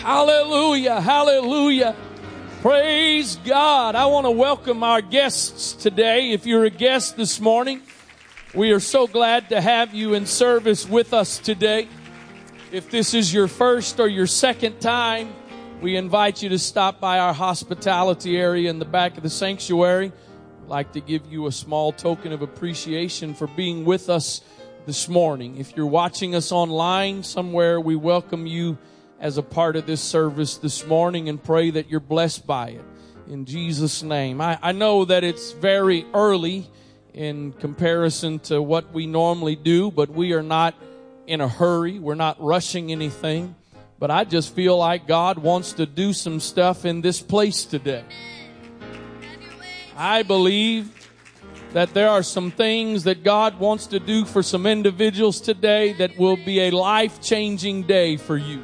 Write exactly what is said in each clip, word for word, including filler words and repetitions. Hallelujah, hallelujah. Praise God. I want to welcome our guests today. If you're a guest this morning, we are so glad to have you in service with us today. If this is your first or your second time, we invite you to stop by our hospitality area in the back of the sanctuary. I'd like to give you a small token of appreciation for being with us this morning. If you're watching us online somewhere, we welcome you as a part of this service this morning and pray that you're blessed by it. In Jesus' name. I, I know that it's very early in comparison to what we normally do, but we are not in a hurry. We're not rushing anything. But I just feel like God wants to do some stuff in this place today. I believe that there are some things that God wants to do for some individuals today that will be a life-changing day for you.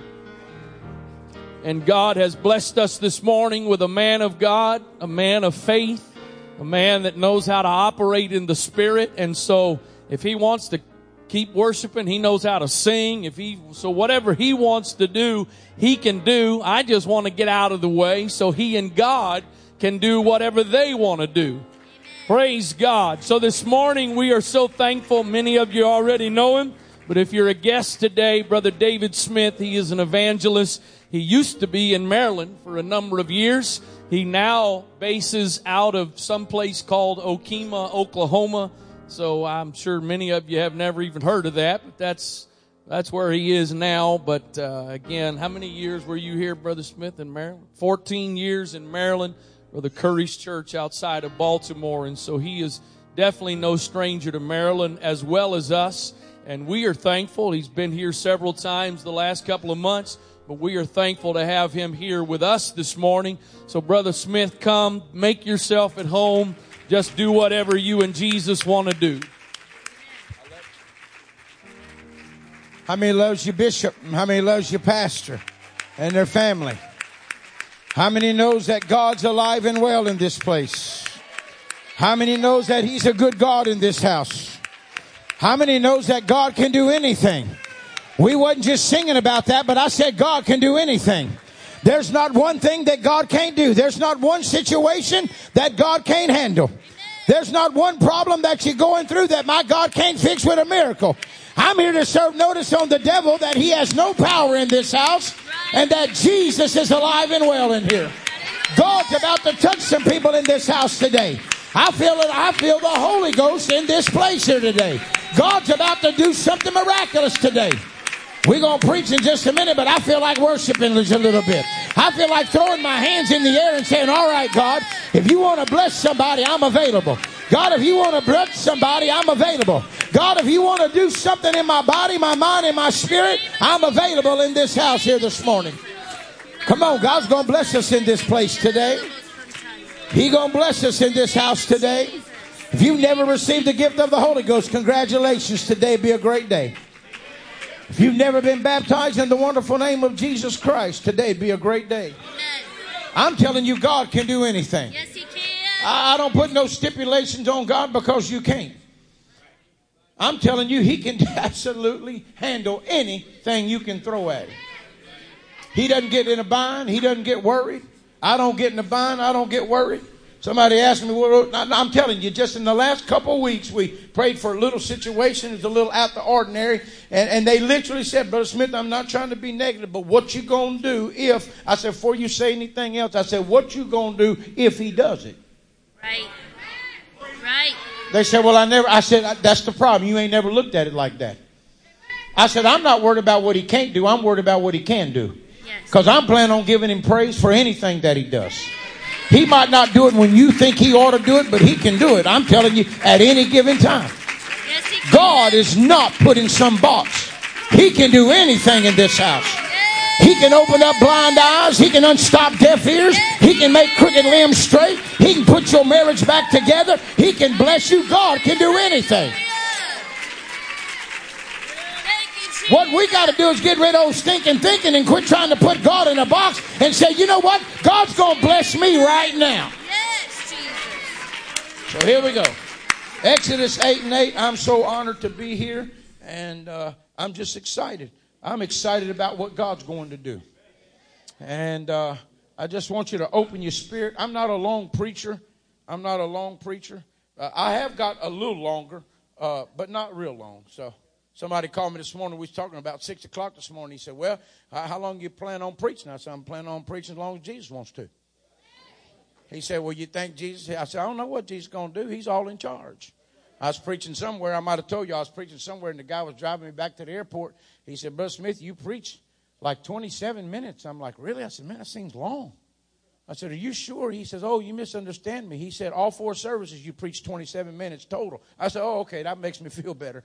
And God has blessed us this morning with a man of God, a man of faith, a man that knows how to operate in the Spirit. And so if he wants to keep worshiping, he knows how to sing. If he so whatever he wants to do, he can do. I just want to get out of the way so he and God can do whatever they want to do. Amen. Praise God. So this morning we are so thankful. Many of you already know him. But if you're a guest today, Brother David Smith, he is an evangelist. He used to be in Maryland for a number of years. He now bases out of some place called Okemah, Oklahoma. So I'm sure many of you have never even heard of that, but that's that's where he is now. But uh, again, how many years were you here, Brother Smith, in Maryland? fourteen years in Maryland, Brother Curry's Church outside of Baltimore. And so he is definitely no stranger to Maryland as well as us. And we are thankful. He's been here several times the last couple of months. But we are thankful to have him here with us this morning. So, Brother Smith, come, make yourself at home. Just do whatever you and Jesus want to do. How many loves your bishop? And how many loves your pastor and their family? How many knows that God's alive and well in this place? How many knows that he's a good God in this house? How many knows that God can do anything? We wasn't just singing about that, but I said God can do anything. There's not one thing that God can't do. There's not one situation that God can't handle. There's not one problem that you're going through that my God can't fix with a miracle. I'm here to serve notice on the devil that he has no power in this house and that Jesus is alive and well in here. God's about to touch some people in this house today. I feel it. I feel the Holy Ghost in this place here today. God's about to do something miraculous today. We're going to preach in just a minute, but I feel like worshiping just a little bit. I feel like throwing my hands in the air and saying, all right, God, if you want to bless somebody, I'm available. God, if you want to bless somebody, I'm available. God, if you want to do something in my body, my mind, and my spirit, I'm available in this house here this morning. Come on, God's going to bless us in this place today. He's going to bless us in this house today. If you've never received the gift of the Holy Ghost, congratulations. Today be a great day. If you've never been baptized in the wonderful name of Jesus Christ, today be a great day. I'm telling you, God can do anything. Yes, he can. I don't put no stipulations on God because you can't. I'm telling you, he can absolutely handle anything you can throw at him. He doesn't get in a bind. He doesn't get worried. I don't get in a bind. I don't get worried. Somebody asked me, well, I'm telling you, just in the last couple of weeks, we prayed for a little situation that's a little out the ordinary. And, and they literally said, Brother Smith, I'm not trying to be negative, but what you going to do if, I said, before you say anything else, I said, what you going to do if he does it? Right. Right. They said, well, I never, I said, that's the problem. You ain't never looked at it like that. I said, I'm not worried about what he can't do. I'm worried about what he can do. Because I'm planning on giving him praise for anything that he does. He might not do it when you think he ought to do it, but he can do it. I'm telling you, at any given time. Yes, he can. God is not put in some box. He can do anything in this house. He can open up blind eyes. He can unstop deaf ears. He can make crooked limbs straight. He can put your marriage back together. He can bless you. God can do anything. What we got to do is get rid of old stinking thinking and quit trying to put God in a box and say, you know what? God's going to bless me right now. Yes, Jesus. So here we go. Exodus eight and eight. I'm so honored to be here, and uh, I'm just excited. I'm excited about what God's going to do. And uh, I just want you to open your spirit. I'm not a long preacher. I'm not a long preacher. Uh, I have got a little longer, uh, but not real long. So somebody called me this morning. We was talking about six o'clock this morning. He said, well, uh, how long you plan on preaching? I said, I'm planning on preaching as long as Jesus wants to. He said, well, you think Jesus? I said, I don't know what Jesus is going to do. He's all in charge. I was preaching somewhere. I might have told you I was preaching somewhere, and the guy was driving me back to the airport. He said, Brother Smith, you preach like twenty-seven minutes. I'm like, really? I said, man, that seems long. I said, are you sure? He says, oh, you misunderstand me. He said, all four services you preach twenty-seven minutes total. I said, oh, okay, that makes me feel better.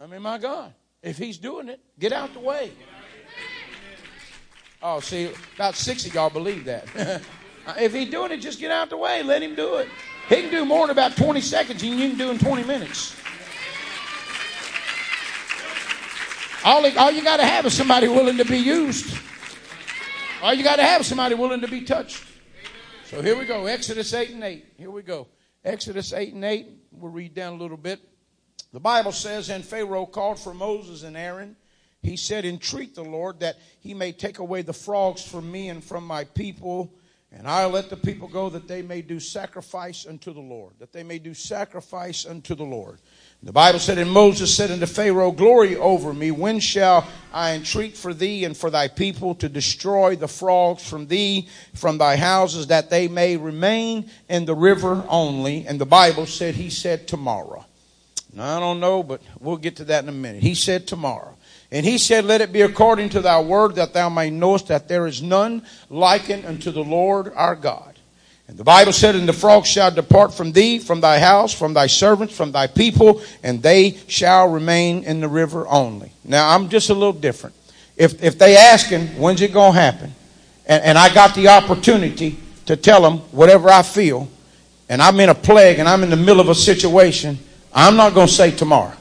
I mean, my God, if he's doing it, get out the way. Oh, see, about six of y'all believe that. If he's doing it, just get out the way. Let him do it. He can do more in about twenty seconds than you can do in twenty minutes. All, all you got to have is somebody willing to be used. All you got to have is somebody willing to be touched. So here we go. Exodus eight and eight. Here we go. Exodus eight and eight. We'll read down a little bit. The Bible says, and Pharaoh called for Moses and Aaron. He said, entreat the Lord that he may take away the frogs from me and from my people. And I'll let the people go that they may do sacrifice unto the Lord. That they may do sacrifice unto the Lord. The Bible said, and Moses said unto Pharaoh, glory over me. When shall I entreat for thee and for thy people to destroy the frogs from thee, from thy houses, that they may remain in the river only? And the Bible said, he said, tomorrow. Now, I don't know, but we'll get to that in a minute. He said, tomorrow. And he said, let it be according to thy word, that thou may knowest that there is none likened unto the Lord our God. And the Bible said, and the frogs shall depart from thee, from thy house, from thy servants, from thy people, and they shall remain in the river only. Now, I'm just a little different. If if they asking, when's it going to happen? And, and I got the opportunity to tell them whatever I feel, and I'm in a plague and I'm in the middle of a situation, I'm not going to say tomorrow.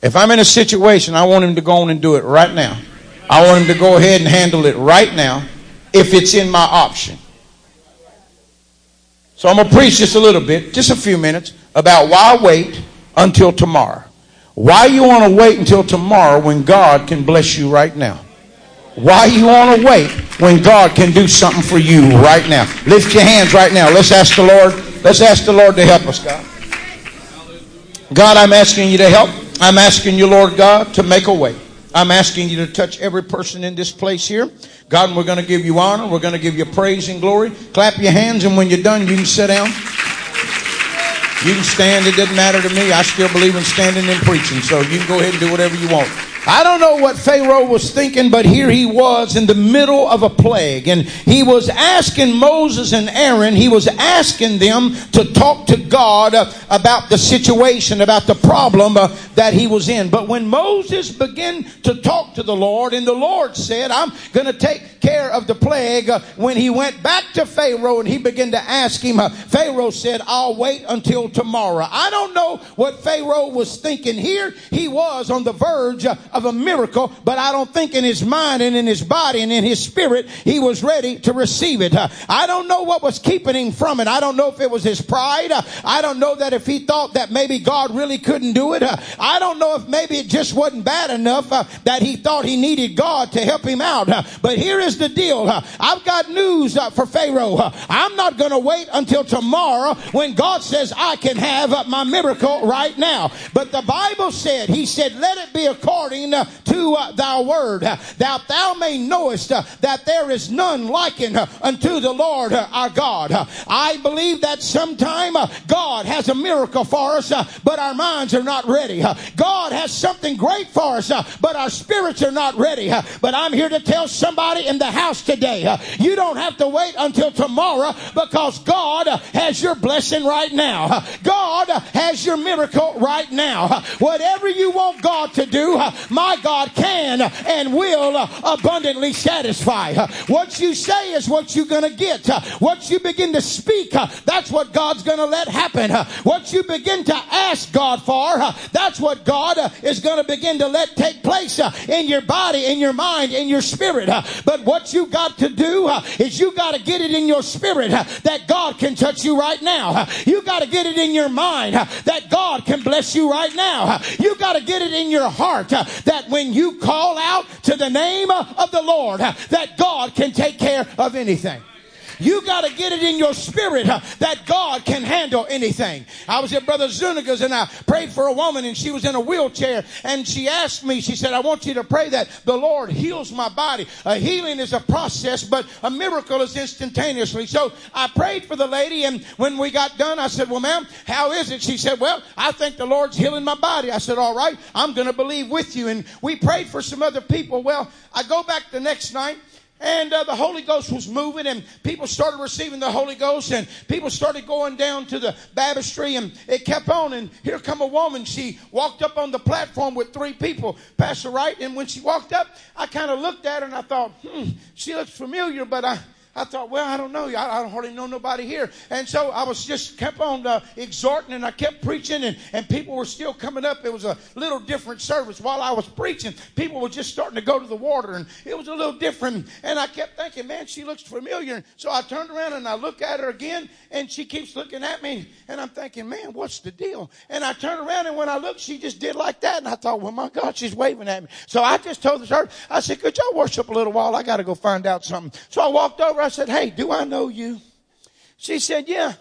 If I'm in a situation, I want him to go on and do it right now. I want him to go ahead and handle it right now if it's in my option. So I'm going to preach just a little bit, just a few minutes, about why wait until tomorrow. Why you want to wait until tomorrow when God can bless you right now? Why you want to wait when God can do something for you right now? Lift your hands right now. Let's ask the Lord. Let's ask the Lord to help us, God. God, I'm asking you to help. I'm asking you, Lord God, to make a way. I'm asking you to touch every person in this place here. God, we're going to give you honor. We're going to give you praise and glory. Clap your hands, and when you're done, you can sit down. You can stand. It doesn't matter to me. I still believe in standing and preaching, so you can go ahead and do whatever you want. I don't know what Pharaoh was thinking, but here he was in the middle of a plague. And he was asking Moses and Aaron, he was asking them to talk to God about the situation, about the problem that he was in. But when Moses began to talk to the Lord, and the Lord said, I'm going to take care of the plague. When he went back to Pharaoh and he began to ask him, Pharaoh said, I'll wait until tomorrow. I don't know what Pharaoh was thinking. Here he was on the verge of of a miracle, but I don't think in his mind and in his body and in his spirit he was ready to receive it. I don't know what was keeping him from it. I don't know if it was his pride. I don't know that if he thought that maybe God really couldn't do it. I don't know if maybe it just wasn't bad enough that he thought he needed God to help him out. But here is the deal. I've got news for Pharaoh. I'm not going to wait until tomorrow when God says I can have my miracle right now. But the Bible said, he said, let it be according to uh, thy word, uh, that thou may knowest uh, that there is none likened uh, unto the Lord uh, our God. Uh, I believe that sometime uh, God has a miracle for us, uh, but our minds are not ready. Uh, God has something great for us, uh, but our spirits are not ready. Uh, but I'm here to tell somebody in the house today, uh, you don't have to wait until tomorrow because God uh, has your blessing right now. Uh, God uh, has your miracle right now. Uh, whatever you want God to do, uh, my God God can and will abundantly satisfy. What you say is what you're going to get. What you begin to speak, that's what God's going to let happen. What you begin to ask God for, that's what God is going to begin to let take place in your body, in your mind, in your spirit. But what you got to do is you got to get it in your spirit that God can touch you right now. You got to get it in your mind that God can bless you right now. You got to get it in your heart that when you call out to the name of the Lord, that God can take care of anything. You got to get it in your spirit uh, that God can handle anything. I was at Brother Zuniga's and I prayed for a woman and she was in a wheelchair and she asked me, she said, I want you to pray that the Lord heals my body. A healing is a process, but a miracle is instantaneously. So I prayed for the lady, and when we got done, I said, well, ma'am, how is it? She said, well, I think the Lord's healing my body. I said, all right, I'm going to believe with you. And we prayed for some other people. Well, I go back the next night. And uh, the Holy Ghost was moving, and people started receiving the Holy Ghost, and people started going down to the baptistry, and it kept on. And here come a woman. She walked up on the platform with three people, Pastor Wright. And when she walked up, I kind of looked at her, and I thought, hmm, she looks familiar, but I... I thought, well, I don't know. I, I don't hardly know nobody here. And so I was just kept on uh, exhorting, and I kept preaching, and, and people were still coming up. It was a little different service. While I was preaching, people were just starting to go to the water, and it was a little different. And I kept thinking, man, she looks familiar. So I turned around, and I looked at her again, and she keeps looking at me. And I'm thinking, man, what's the deal? And I turned around, and when I looked, she just did like that. And I thought, well, my God, she's waving at me. So I just told her, I said, could y'all worship a little while? I got to go find out something. So I walked over. I said, hey, do I know you? She said, yeah.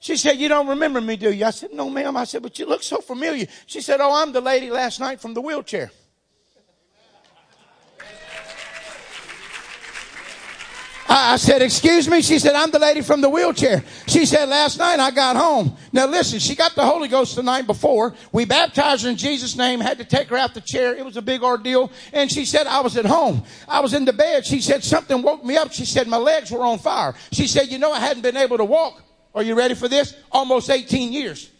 She said, you don't remember me, do you? I said, no, ma'am. I said, but you look so familiar. She said, oh, I'm the lady last night from the wheelchair. I said, excuse me? She said, I'm the lady from the wheelchair. She said, last night I got home. Now listen, she got the Holy Ghost the night before. We baptized her in Jesus' name, had to take her out the chair. It was a big ordeal. And she said, I was at home. I was in the bed. She said, something woke me up. She said, my legs were on fire. She said, you know, I hadn't been able to walk. Are you ready for this? Almost eighteen years.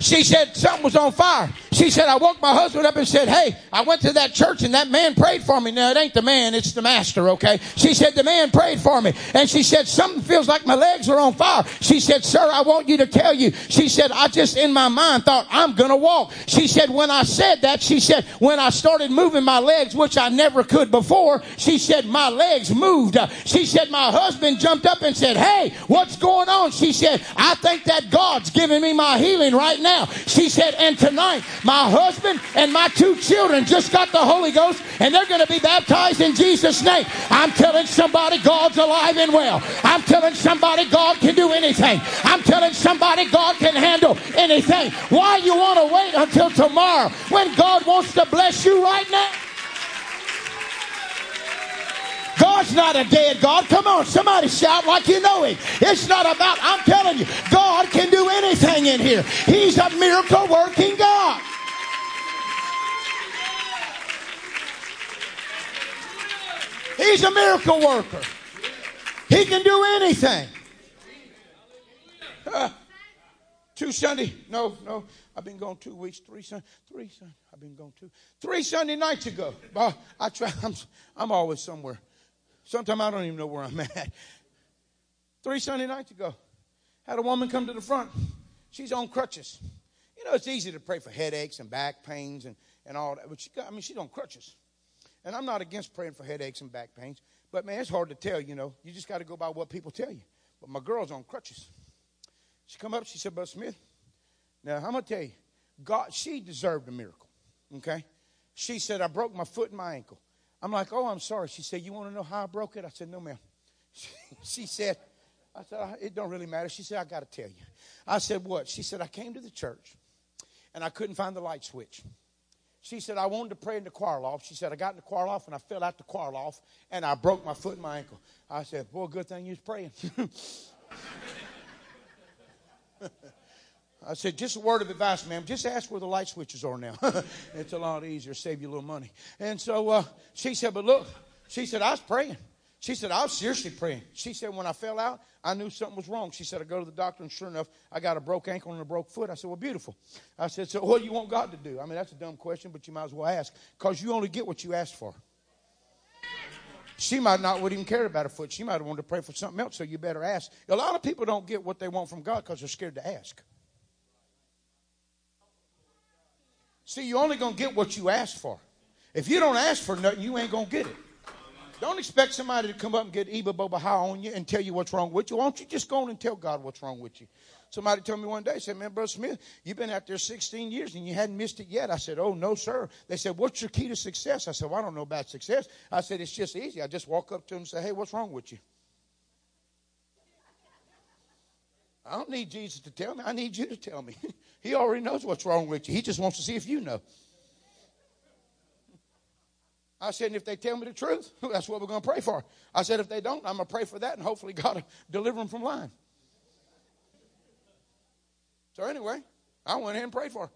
She said something was on fire. She said, I woke my husband up and said, hey, I went to that church and that man prayed for me. Now, it ain't the man, it's the master, okay? She said, the man prayed for me. And she said, something feels like my legs are on fire. She said, sir, I want you to tell you. She said, I just in my mind thought, I'm going to walk. She said, when I said that, she said, when I started moving my legs, which I never could before, she said, my legs moved. She said, my husband jumped up and said, hey, what's going on? She said, I think that God's giving me my healing right now. Now, she said, and tonight, my husband and my two children just got the Holy Ghost, and they're going to be baptized in Jesus' name. I'm telling somebody God's alive and well. I'm telling somebody God can do anything. I'm telling somebody God can handle anything. Why you want to wait until tomorrow when God wants to bless you right now? God's not a dead God. Come on, somebody shout like you know Him. It's not about, I'm telling you, God can do anything in here. He's a miracle working God. He's a miracle worker. He can do anything. Uh, two Sunday, no, no, I've been gone two weeks, three Sunday, three Sunday, I've been gone two, three Sunday nights ago. I, I try, I'm, I'm always somewhere. Sometimes I don't even know where I'm at. Three Sunday nights ago, had a woman come to the front. She's on crutches. You know, it's easy to pray for headaches and back pains and, and all that. But she got, I mean, she's on crutches. And I'm not against praying for headaches and back pains. But, man, it's hard to tell, you know. You just got to go by what people tell you. But my girl's on crutches. She come up. She said, Brother Smith, now, I'm going to tell you, God, she deserved a miracle, okay? She said, I broke my foot and my ankle. I'm like, oh, I'm sorry. She said, you want to know how I broke it? I said, no, ma'am. She, she said, I said, it don't really matter. She said, I got to tell you. I said, what? She said, I came to the church, and I couldn't find the light switch. She said, I wanted to pray in the choir loft. She said, I got in the choir loft, and I fell out the choir loft, and I broke my foot and my ankle. I said, boy, good thing you was praying. I said, just a word of advice, ma'am. Just ask where the light switches are now. It's a lot easier. Save you a little money. And so uh, she said, but look, she said, I was praying. She said, I was seriously praying. She said, when I fell out, I knew something was wrong. She said, I go to the doctor, and sure enough, I got a broke ankle and a broke foot. I said, well, beautiful. I said, so what do you want God to do? I mean, that's a dumb question, but you might as well ask, because you only get what you ask for. She might not would even care about a foot. She might have wanted to pray for something else, so you better ask. A lot of people don't get what they want from God because they're scared to ask. See, you're only going to get what you ask for. If you don't ask for nothing, you ain't going to get it. Don't expect somebody to come up and get Eba Boba High on you and tell you what's wrong with you. Why don't you just go on and tell God what's wrong with you? Somebody told me one day, said, man, Brother Smith, you've been out there sixteen years and you hadn't missed it yet. I said, oh, no, sir. They said, what's your key to success? I said, well, I don't know about success. I said, it's just easy. I just walk up to him and say, hey, what's wrong with you? I don't need Jesus to tell me. I need you to tell me. He already knows what's wrong with you. He just wants to see if you know. I said, and if they tell me the truth, that's what we're going to pray for. I said, if they don't, I'm going to pray for that, and hopefully God will deliver them from lying. So anyway, I went in and prayed for her.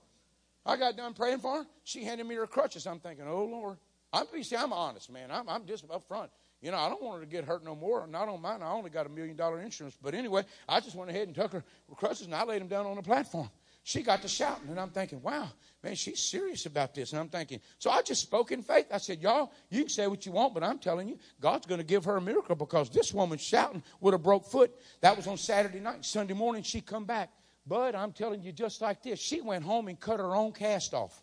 I got done praying for her. She handed me her crutches. I'm thinking, oh, Lord. I'm, you see, I'm honest, man. I'm, I'm just up front. You know, I don't want her to get hurt no more. Not on mine. I only got a million dollar insurance. But anyway, I just went ahead and took her crutches, and I laid them down on the platform. She got to shouting, and I'm thinking, wow, man, she's serious about this. And I'm thinking, so I just spoke in faith. I said, y'all, you can say what you want, but I'm telling you, God's going to give her a miracle because this woman shouting with a broke foot. That was on Saturday night. Sunday morning, she come back. But I'm telling you, just like this, she went home and cut her own cast off.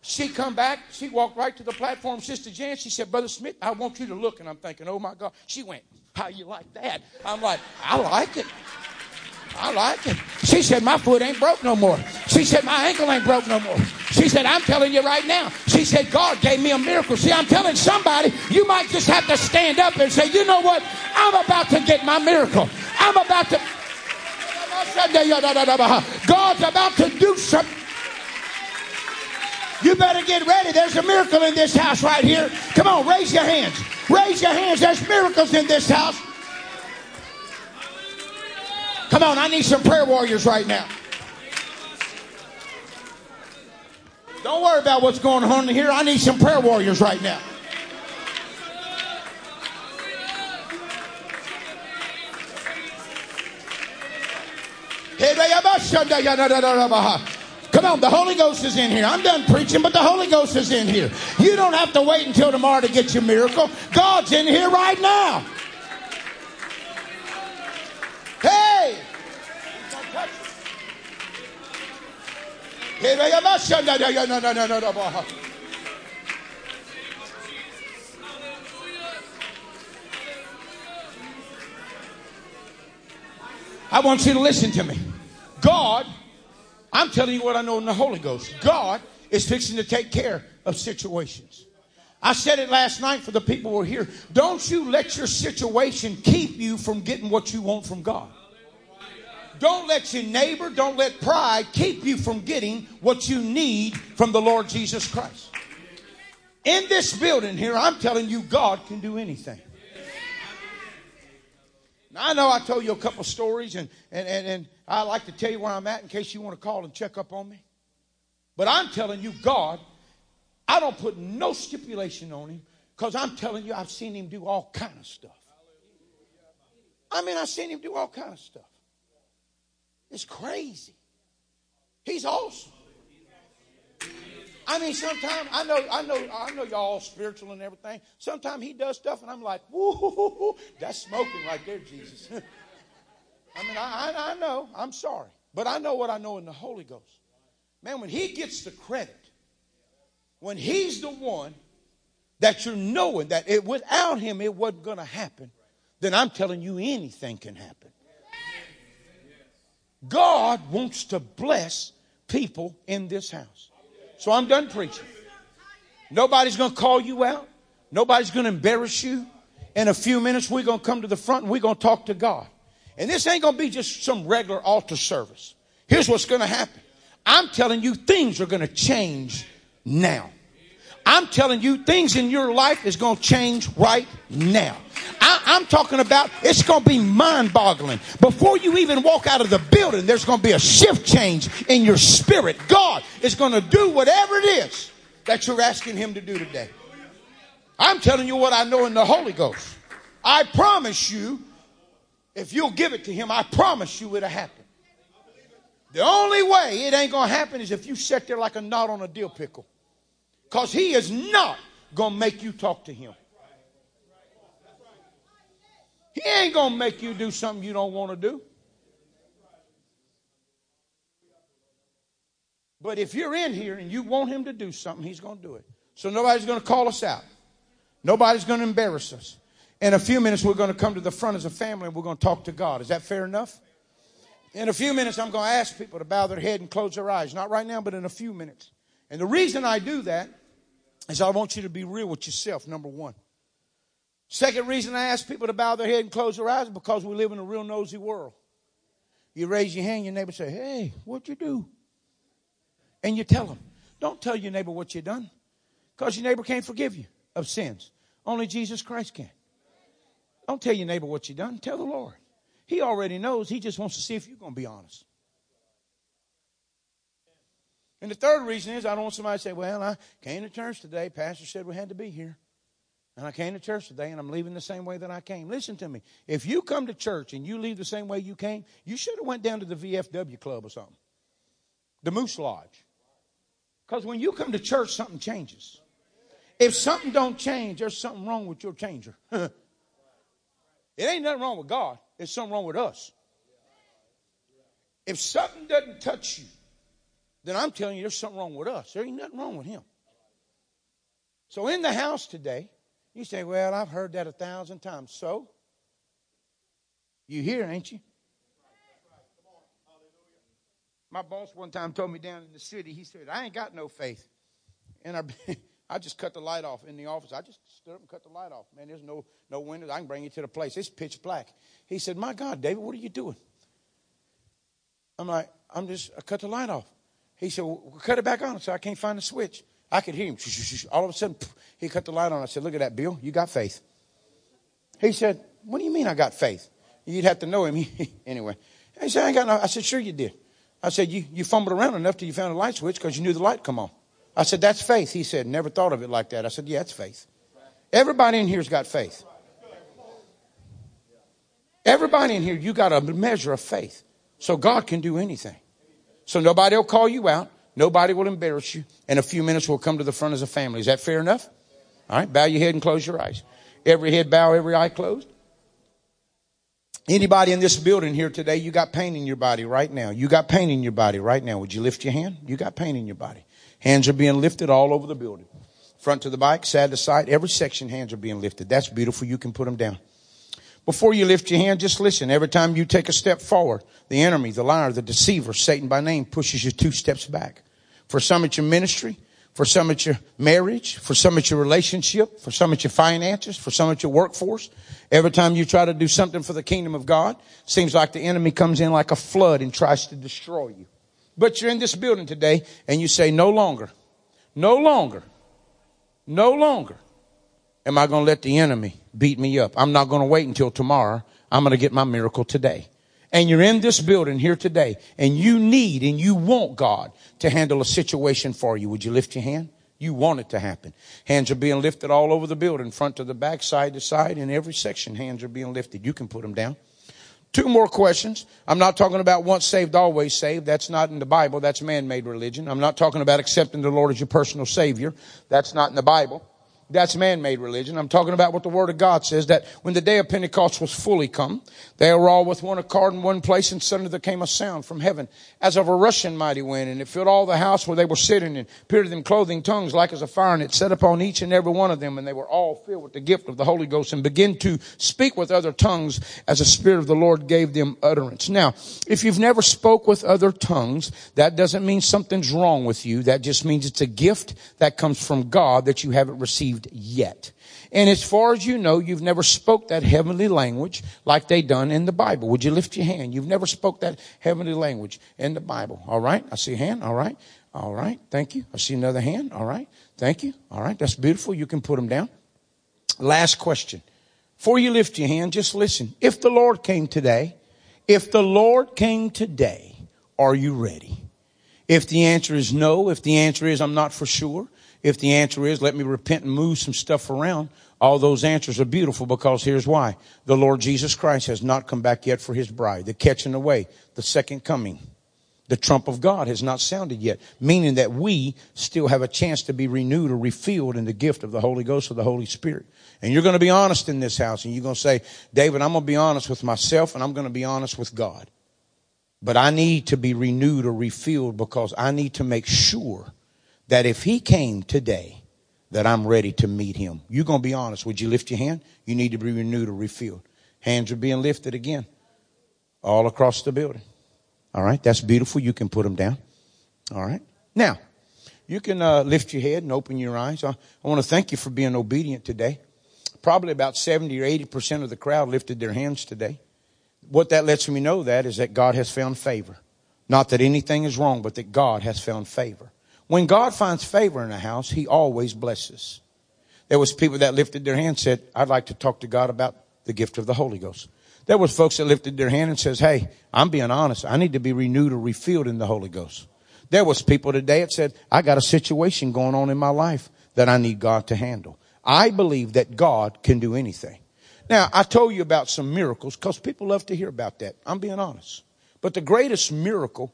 She come back. She walked right to the platform. Sister Jan, she said, Brother Smith, I want you to look. And I'm thinking, oh, my God. She went, how you like that? I'm like, I like it. I like it. She said, my foot ain't broke no more. She said, my ankle ain't broke no more. She said, I'm telling you right now. She said, God gave me a miracle. See, I'm telling somebody, you might just have to stand up and say, you know what? I'm about to get my miracle. I'm about to. God's about to do something. You better get ready. There's a miracle in this house right here. Come on, raise your hands. Raise your hands. There's miracles in this house. Come on, I need some prayer warriors right now. Don't worry about what's going on here. I need some prayer warriors right now. Come on, the Holy Ghost is in here. I'm done preaching, but the Holy Ghost is in here. You don't have to wait until tomorrow to get your miracle. God's in here right now. Hey! I want you to listen to me. God, I'm telling you what I know in the Holy Ghost. God is fixing to take care of situations. I said it last night for the people who are here. Don't you let your situation keep you from getting what you want from God. Don't let your neighbor, don't let pride keep you from getting what you need from the Lord Jesus Christ. In this building here, I'm telling you, God can do anything. Now, I know I told you a couple stories, and, and, and, and I like to tell you where I'm at in case you want to call and check up on me. But I'm telling you, God, I don't put no stipulation on him because I'm telling you I've seen him do all kind of stuff. I mean, I've seen him do all kind of stuff. It's crazy. He's awesome. I mean, sometimes I know, I know, I know y'all all spiritual and everything. Sometimes he does stuff, and I'm like, "Woo, that's smoking right there, Jesus." I mean, I, I, I know. I'm sorry, but I know what I know in the Holy Ghost. Man, when he gets the credit. When he's the one that you're knowing that it, without him it wasn't going to happen, then I'm telling you anything can happen. God wants to bless people in this house. So I'm done preaching. Nobody's going to call you out. Nobody's going to embarrass you. In a few minutes we're going to come to the front and we're going to talk to God. And this ain't going to be just some regular altar service. Here's what's going to happen. I'm telling you, things are going to change now. I'm telling you, things in your life is going to change right now. I, I'm talking about it's going to be mind-boggling. Before you even walk out of the building, there's going to be a shift change in your spirit. God is going to do whatever it is that you're asking him to do today. I'm telling you what I know in the Holy Ghost. I promise you, if you'll give it to him, I promise you it'll happen. The only way it ain't going to happen is if you sit there like a knot on a dill pickle. Because he is not going to make you talk to him. He ain't going to make you do something you don't want to do. But if you're in here and you want him to do something, he's going to do it. So nobody's going to call us out. Nobody's going to embarrass us. In a few minutes, we're going to come to the front as a family and we're going to talk to God. Is that fair enough? In a few minutes, I'm going to ask people to bow their head and close their eyes. Not right now, but in a few minutes. And the reason I do that is I want you to be real with yourself, number one. Second reason I ask people to bow their head and close their eyes is because we live in a real nosy world. You raise your hand, your neighbor say, hey, what you do? And you tell them. Don't tell your neighbor what you done, because your neighbor can't forgive you of sins. Only Jesus Christ can. Don't tell your neighbor what you done. Tell the Lord. He already knows. He just wants to see if you're going to be honest. And the third reason is I don't want somebody to say, well, I came to church today. Pastor said we had to be here. And I came to church today, and I'm leaving the same way that I came. Listen to me. If you come to church and you leave the same way you came, you should have went down to the V F W Club or something. The Moose Lodge. Because when you come to church, something changes. If something don't change, there's something wrong with your changer. It ain't nothing wrong with God. There's something wrong with us. If something doesn't touch you, then I'm telling you there's something wrong with us. There ain't nothing wrong with him. So in the house today, you say, well, I've heard that a thousand times. So, you here, ain't you? My boss one time told me down in the city, he said, I ain't got no faith. And I, I just cut the light off in the office. I just stood up and cut the light off. Man, there's no, no windows. I can bring you to the place. It's pitch black. He said, my God, David, what are you doing? I'm like, I'm just, I cut the light off. He said, well, cut it back on. I said, I can't find the switch. I could hear him. All of a sudden, he cut the light on. I said, look at that, Bill. You got faith. He said, what do you mean I got faith? You'd have to know him. He, anyway, he said, I ain't got no. I said, sure you did. I said, you, you fumbled around enough till you found a light switch because you knew the light come on. I said, that's faith. He said, never thought of it like that. I said, yeah, that's faith. Everybody in here's got faith. Everybody in here, you got a measure of faith. So God can do anything. So nobody will call you out. Nobody will embarrass you. In a few minutes, we'll come to the front as a family. Is that fair enough? All right, bow your head and close your eyes. Every head bow, every eye closed. Anybody in this building here today, you got pain in your body right now. You got pain in your body right now. Would you lift your hand? You got pain in your body. Hands are being lifted all over the building. Front to the back, side to side. Every section, hands are being lifted. That's beautiful. You can put them down. Before you lift your hand, just listen. Every time you take a step forward, the enemy, the liar, the deceiver, Satan by name, pushes you two steps back. For some, it's your ministry. For some, it's your marriage. For some, it's your relationship. For some, it's your finances. For some, it's your workforce. Every time you try to do something for the kingdom of God, seems like the enemy comes in like a flood and tries to destroy you. But you're in this building today, and you say, no longer, no longer, no longer am I going to let the enemy beat me up. I'm not going to wait until tomorrow. I'm going to get my miracle today. And you're in this building here today, and you need and you want God to handle a situation for you. Would you lift your hand? You want it to happen. Hands are being lifted all over the building, front to the back, side to side. In every section, hands are being lifted. You can put them down. Two more questions. I'm not talking about once saved, always saved. That's not in the Bible. That's man-made religion. I'm not talking about accepting the Lord as your personal Savior. That's not in the Bible. That's man-made religion. I'm talking about what the Word of God says, that when the day of Pentecost was fully come, they were all with one accord in one place, and suddenly there came a sound from heaven as of a rushing mighty wind, and it filled all the house where they were sitting, and appeared to them clothing tongues like as a fire, and it set upon each and every one of them, and they were all filled with the gift of the Holy Ghost, and began to speak with other tongues as the Spirit of the Lord gave them utterance. Now, if you've never spoke with other tongues, that doesn't mean something's wrong with you. That just means it's a gift that comes from God that you haven't received yet. And as far as you know, you've never spoke that heavenly language like they done in the Bible. Would you lift your hand? You've never spoke that heavenly language in the Bible. All right. I see a hand. All right. All right. Thank you. I see another hand. All right. Thank you. All right. That's beautiful. You can put them down. Last question. Before you lift your hand, just listen. If the Lord came today, if the Lord came today, are you ready? If the answer is no, if the answer is I'm not for sure, If the answer is, let me repent and move some stuff around, all those answers are beautiful, because here's why. The Lord Jesus Christ has not come back yet for his bride. The catching away, the second coming. The trump of God has not sounded yet, meaning that we still have a chance to be renewed or refilled in the gift of the Holy Ghost or the Holy Spirit. And you're going to be honest in this house, and you're going to say, David, I'm going to be honest with myself, and I'm going to be honest with God. But I need to be renewed or refilled, because I need to make sure that if he came today, that I'm ready to meet him. You're going to be honest. Would you lift your hand? You need to be renewed or refilled. Hands are being lifted again all across the building. All right, that's beautiful. You can put them down. All right. Now, you can uh, lift your head and open your eyes. I, I want to thank you for being obedient today. Probably about seventy or eighty percent of the crowd lifted their hands today. What that lets me know that is that God has found favor. Not that anything is wrong, but that God has found favor. When God finds favor in a house, he always blesses. There was people that lifted their hand and said, I'd like to talk to God about the gift of the Holy Ghost. There was folks that lifted their hand and says, hey, I'm being honest. I need to be renewed or refilled in the Holy Ghost. There was people today that said, I got a situation going on in my life that I need God to handle. I believe that God can do anything. Now, I told you about some miracles because people love to hear about that. I'm being honest. But the greatest miracle,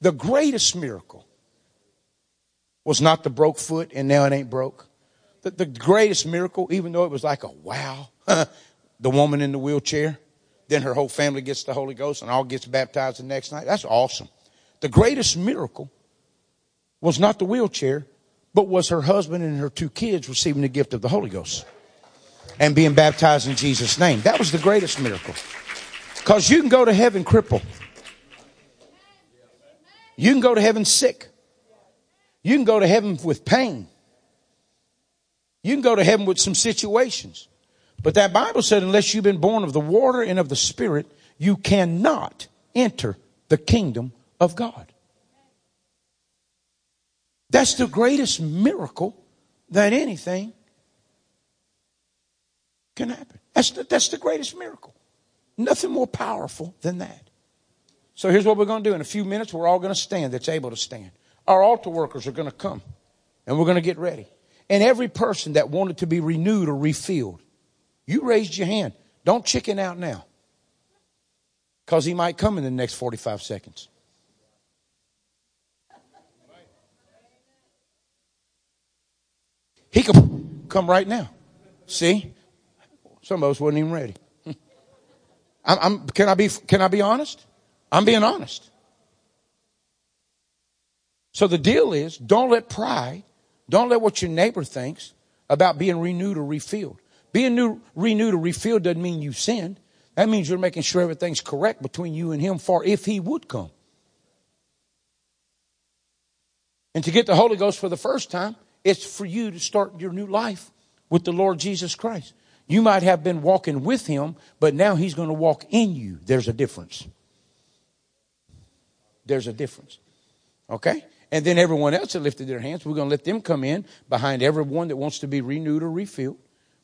the greatest miracle was not the broke foot and now it ain't broke. The, the greatest miracle, even though it was like a wow, the woman in the wheelchair, then her whole family gets the Holy Ghost and all gets baptized the next night. That's awesome. The greatest miracle was not the wheelchair, but was her husband and her two kids receiving the gift of the Holy Ghost and being baptized in Jesus' name. That was the greatest miracle. Because you can go to heaven crippled. You can go to heaven sick. You can go to heaven with pain. You can go to heaven with some situations. But that Bible said, unless you've been born of the water and of the Spirit, you cannot enter the kingdom of God. That's the greatest miracle that anything can happen. That's the, that's the greatest miracle. Nothing more powerful than that. So here's what we're going to do. In a few minutes, we're all going to stand that's able to stand. Our altar workers are going to come, and we're going to get ready. And every person that wanted to be renewed or refilled, you raised your hand. Don't chicken out now, because he might come in the next forty-five seconds. He could come right now. See, some of us wasn't even ready. I'm, I'm, can I be? Can I be honest? I'm being honest. So the deal is, don't let pride, don't let what your neighbor thinks about being renewed or refilled. Being new, renewed or refilled doesn't mean you sinned. That means you're making sure everything's correct between you and him for if he would come. And to get the Holy Ghost for the first time, it's for you to start your new life with the Lord Jesus Christ. You might have been walking with him, but now he's going to walk in you. There's a difference. There's a difference. Okay? And then everyone else that lifted their hands, we're going to let them come in behind everyone that wants to be renewed or refilled,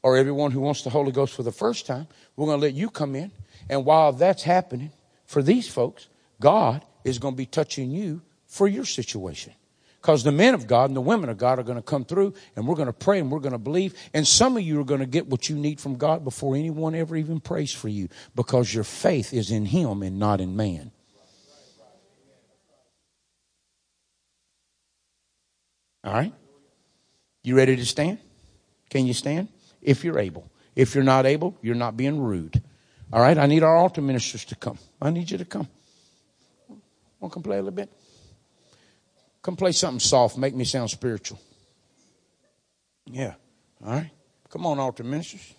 or everyone who wants the Holy Ghost for the first time. We're going to let you come in. And while that's happening for these folks, God is going to be touching you for your situation. Because the men of God and the women of God are going to come through, and we're going to pray and we're going to believe. And some of you are going to get what you need from God before anyone ever even prays for you, because your faith is in him and not in man. All right? You ready to stand? Can you stand? If you're able. If you're not able, you're not being rude. All right? I need our altar ministers to come. I need you to come. Want to come play a little bit? Come play something soft. Make me sound spiritual. Yeah. All right? Come on, altar ministers.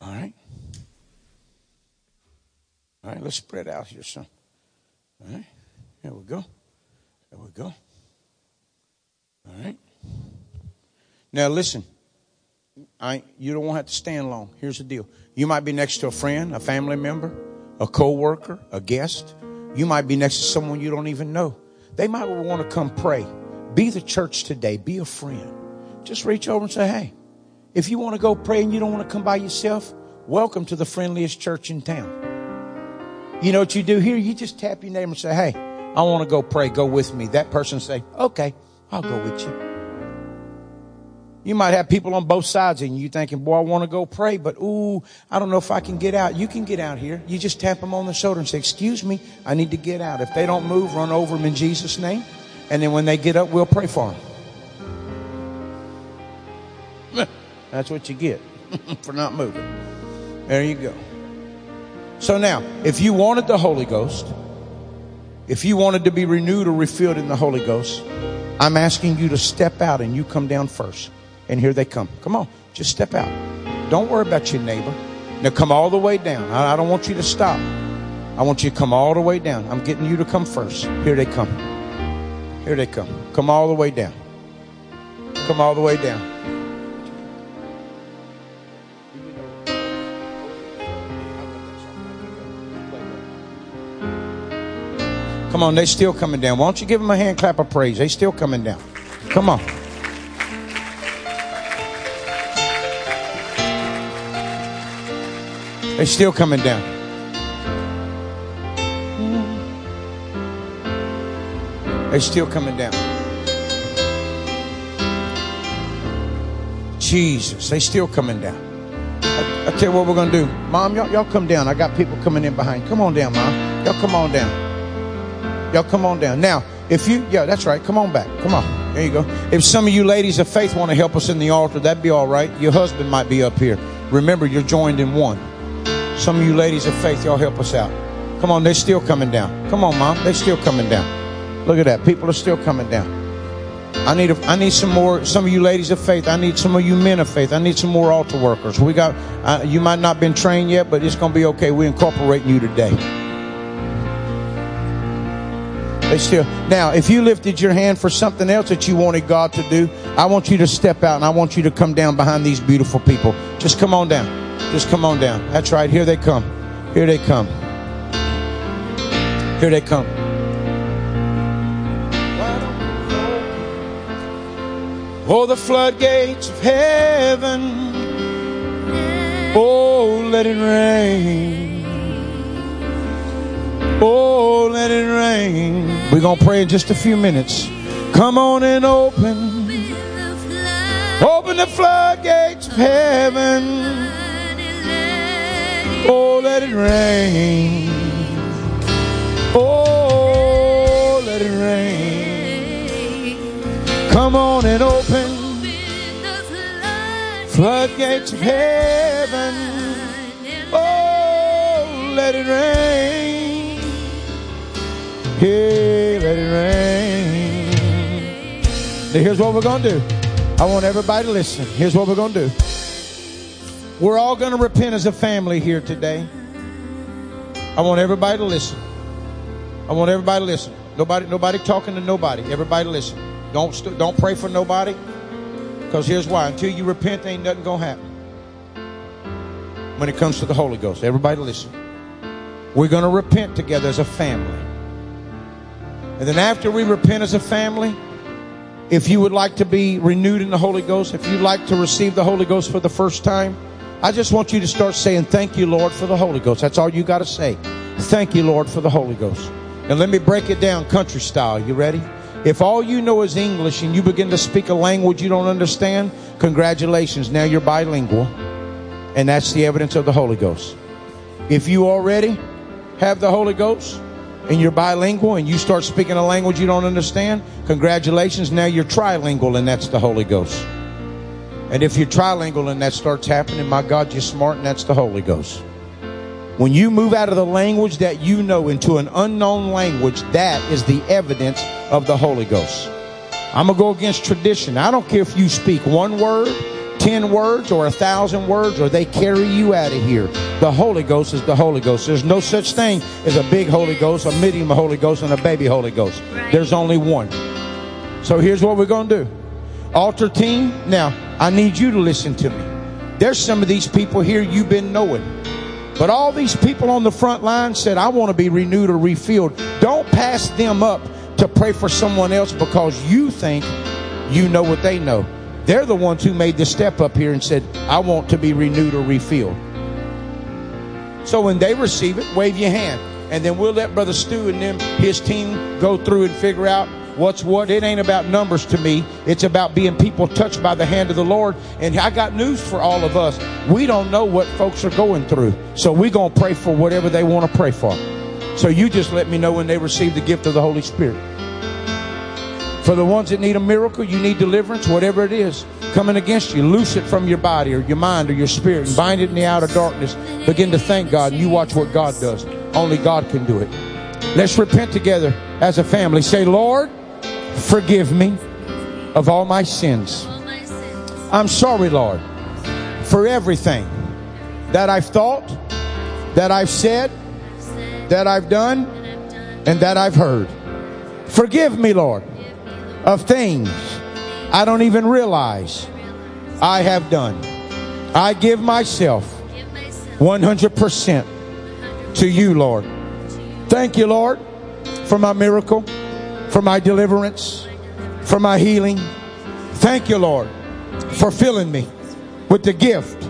All right? All right, let's spread out here some. All right? There we go. There we go. All right. Now, listen, I you don't want to have to stand long. Here's the deal. You might be next to a friend, a family member, a co-worker, a guest. You might be next to someone you don't even know. They might want to come pray. Be the church today. Be a friend. Just reach over and say, hey, if you want to go pray and you don't want to come by yourself, welcome to the friendliest church in town. You know what you do here? You just tap your neighbor and say, hey, I want to go pray. Go with me. That person say, okay, I'll go with you. You might have people on both sides and you thinking, boy, I want to go pray, but ooh, I don't know if I can get out. You can get out here. You just tap them on the shoulder and say, excuse me, I need to get out. If they don't move, run over them in Jesus' name. And then when they get up, we'll pray for them. That's what you get for not moving. There you go. So now, if you wanted the Holy Ghost, if you wanted to be renewed or refilled in the Holy Ghost, I'm asking you to step out and you come down first. And here they come. Come on, just step out. Don't worry about your neighbor. Now come all the way down. I don't want you to stop. I want you to come all the way down. I'm getting you to come first. Here they come. Here they come. Come all the way down. Come all the way down. Come on, they're still coming down. Why don't you give them a hand clap of praise? They're still coming down. Come on. They're still coming down. They're still coming down. Jesus, they're still coming down. I, I tell you what we're going to do. Mom, y'all, y'all come down. I got people coming in behind. Come on down, Mom. Y'all come on down. Y'all come on down. Now, if you, yeah, that's right. Come on back. Come on. There you go. If some of you ladies of faith want to help us in the altar, that'd be all right. Your husband might be up here. Remember, you're joined in one. Some of you ladies of faith, y'all help us out. Come on. They're still coming down. Come on, Mom. They're still coming down. Look at that. People are still coming down. I need, a, I need some more. Some of you ladies of faith. I need some of you men of faith. I need some more altar workers. We got, uh, you might not been trained yet, but it's going to be okay. We're incorporating you today. They still. Now, if you lifted your hand for something else that you wanted God to do, I want you to step out and I want you to come down behind these beautiful people. Just come on down. Just come on down. That's right. Here they come. Here they come. Here they come. Oh, the floodgates of heaven. Oh, let it rain. Oh, let it rain. We're going to pray in just a few minutes. Come on and open. Open the floodgates of heaven. Oh, let it rain. Oh, let it rain. Come on and open floodgates of heaven. Oh, let it rain. Hey, let it rain. Now here's what we're going to do. I want everybody to listen. Here's what we're going to do. We're all going to repent as a family here today. I want everybody to listen. I want everybody to listen. Nobody, nobody talking to nobody. Everybody listen. Don't, st- don't pray for nobody. Because here's why. Until you repent, ain't nothing going to happen. When it comes to the Holy Ghost, everybody listen. We're going to repent together as a family. And then after we repent as a family, if you would like to be renewed in the Holy Ghost, if you'd like to receive the Holy Ghost for the first time, I just want you to start saying, thank you, Lord, for the Holy Ghost. That's all you got to say. Thank you, Lord, for the Holy Ghost. And let me break it down country style. You ready? If all you know is English and you begin to speak a language you don't understand, congratulations. Now you're bilingual. And that's the evidence of the Holy Ghost. If you already have the Holy Ghost, and you're bilingual and you start speaking a language you don't understand, congratulations, now you're trilingual and that's the Holy Ghost. And if you're trilingual and that starts happening, my God, you're smart and that's the Holy Ghost. When you move out of the language that you know into an unknown language, that is the evidence of the Holy Ghost. I'm going to go against tradition. I don't care if you speak one word, ten words, or a thousand words, or they carry you out of here. The Holy Ghost is the Holy Ghost. There's no such thing as a big Holy Ghost, a medium Holy Ghost, and a baby Holy Ghost. There's only one. So here's what we're going to do. Altar team, now, I need you to listen to me. There's some of these people here you've been knowing. But all these people on the front line said, I want to be renewed or refilled. Don't pass them up to pray for someone else because you think you know what they know. They're the ones who made the step up here and said, I want to be renewed or refilled. So when they receive it, wave your hand. and then we'll let Brother Stu and them, his team, go through and figure out what's what. It ain't about numbers to me. It's about being people touched by the hand of the Lord. And I got news for all of us. We don't know what folks are going through. So we're going to pray for whatever they want to pray for. So you just let me know when they receive the gift of the Holy Spirit. For the ones that need a miracle, you need deliverance, whatever it is coming against you, loose it from your body or your mind or your spirit and bind it in the outer darkness. Begin to thank God, and you watch what God does. Only God can do it. Let's repent together as a family. Say, Lord, forgive me of all my sins. I'm sorry, Lord, for everything that I've thought, that I've said, that I've done, and that I've heard. Forgive me, Lord, of things I don't even realize I have done. I give myself one hundred percent to you, Lord. Thank you, Lord, for my miracle, for my deliverance, for my healing. Thank you, Lord, for filling me with the gift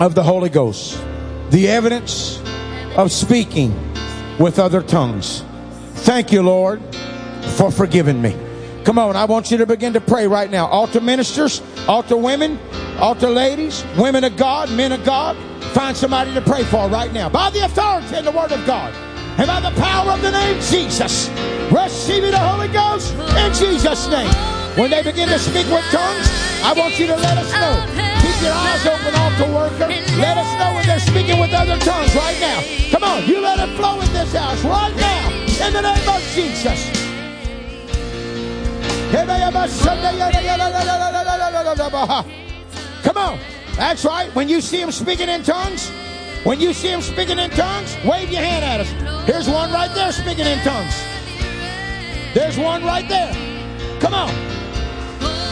of the Holy Ghost, the evidence of speaking with other tongues. Thank you, Lord, for forgiving me. Come on, I want you to begin to pray right now. Altar ministers, altar women, altar ladies, women of God, men of God, find somebody to pray for right now. By the authority and the word of God, and by the power of the name Jesus, receive the Holy Ghost in Jesus' name. When they begin to speak with tongues, I want you to let us know. Keep your eyes open, altar worker. Let us know when they're speaking with other tongues right now. Come on, you let it flow in this house right now, in the name of Jesus. Come on, that's right. When you see them speaking in tongues, when you see them speaking in tongues, wave your hand at us. Here's one right there speaking in tongues. There's one right there. Come on.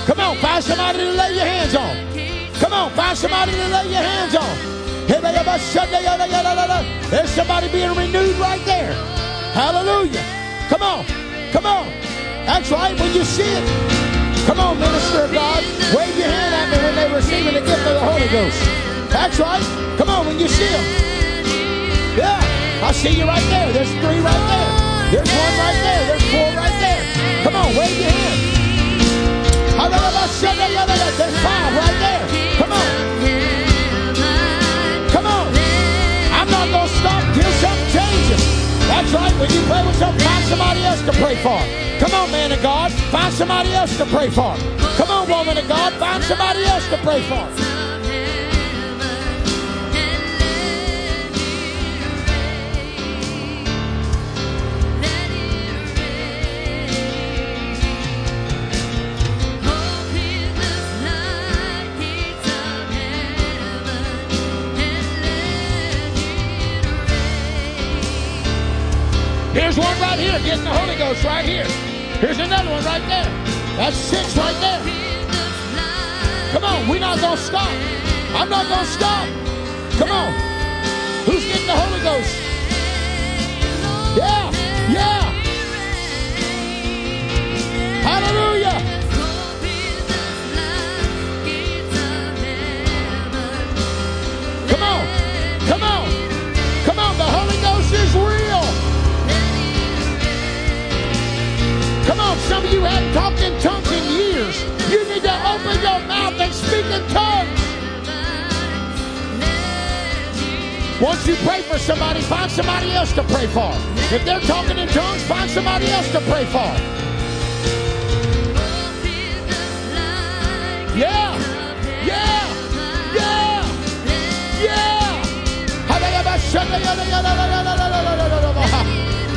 Come on, find somebody to lay your hands on. Come on, find somebody to lay your hands on. There's somebody being renewed right there. Hallelujah. Come on. Come on. That's right, when you see it. Come on, minister of God. Wave your hand at me when they're receiving the gift of the Holy Ghost. That's right. Come on, when you see them. Yeah, I see you right there. There's three right there. There's one right there. There's four right there. Come on, wave your hand. There's five right there. Come on. Come on. I'm not going to stop till something changes. That's right. When you pray with something, find somebody else to pray for. Come on, man of God. Find somebody else to pray for. Come on, woman of God. Find somebody else to pray for. Here's one right here, getting the Holy Ghost right here. Here's another one right there. That's six right there. Come on, we're not going to stop. I'm not going to stop. Come on. Who's getting the Holy Ghost? Yeah, yeah. Hallelujah. Come on, come on, come on. The Holy Ghost is real. Come on, some of you haven't talked in tongues in years. You need to open your mouth and speak in tongues. Once you pray for somebody, find somebody else to pray for. If they're talking in tongues, find somebody else to pray for. Yeah, yeah, yeah, yeah.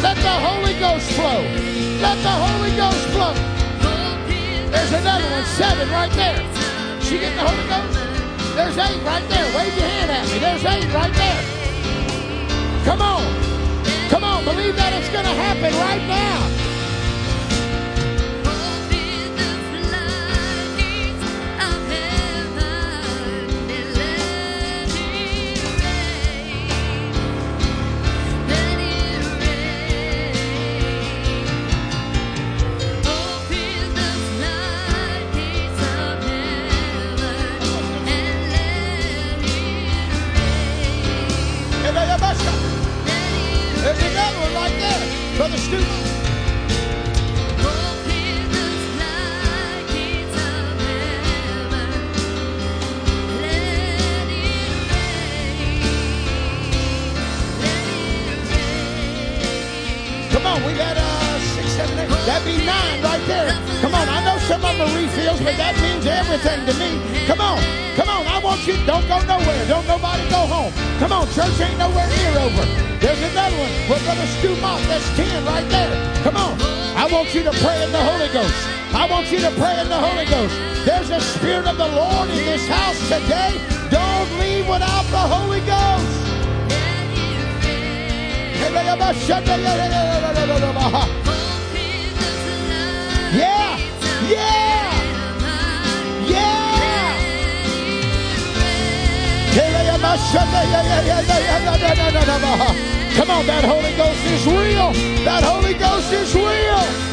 Let the Holy Ghost flow. Let the Holy Ghost flow. There's another one, seven right there. She getting the Holy Ghost? There's eight right there. Wave your hand at me. There's eight right there. Come on. Come on. Believe that it's going to happen right now. Let it go. Brother Stu. Come on, we got uh, six, seven, eight. That'd be nine right there. Come on, I know some of them are refills, but that means everything to me. Come on, come on, I want you. Don't go nowhere. Don't nobody go home. Come on, church ain't nowhere near over. There's another one. We're going to Stu Mott. That's ten right there. Come on. I want you to pray in the Holy Ghost. I want you to pray in the Holy Ghost. There's a Spirit of the Lord in this house today. Don't leave without the Holy Ghost. Yeah. Yeah. Yeah. Come on, that Holy Ghost is real. That Holy Ghost is real.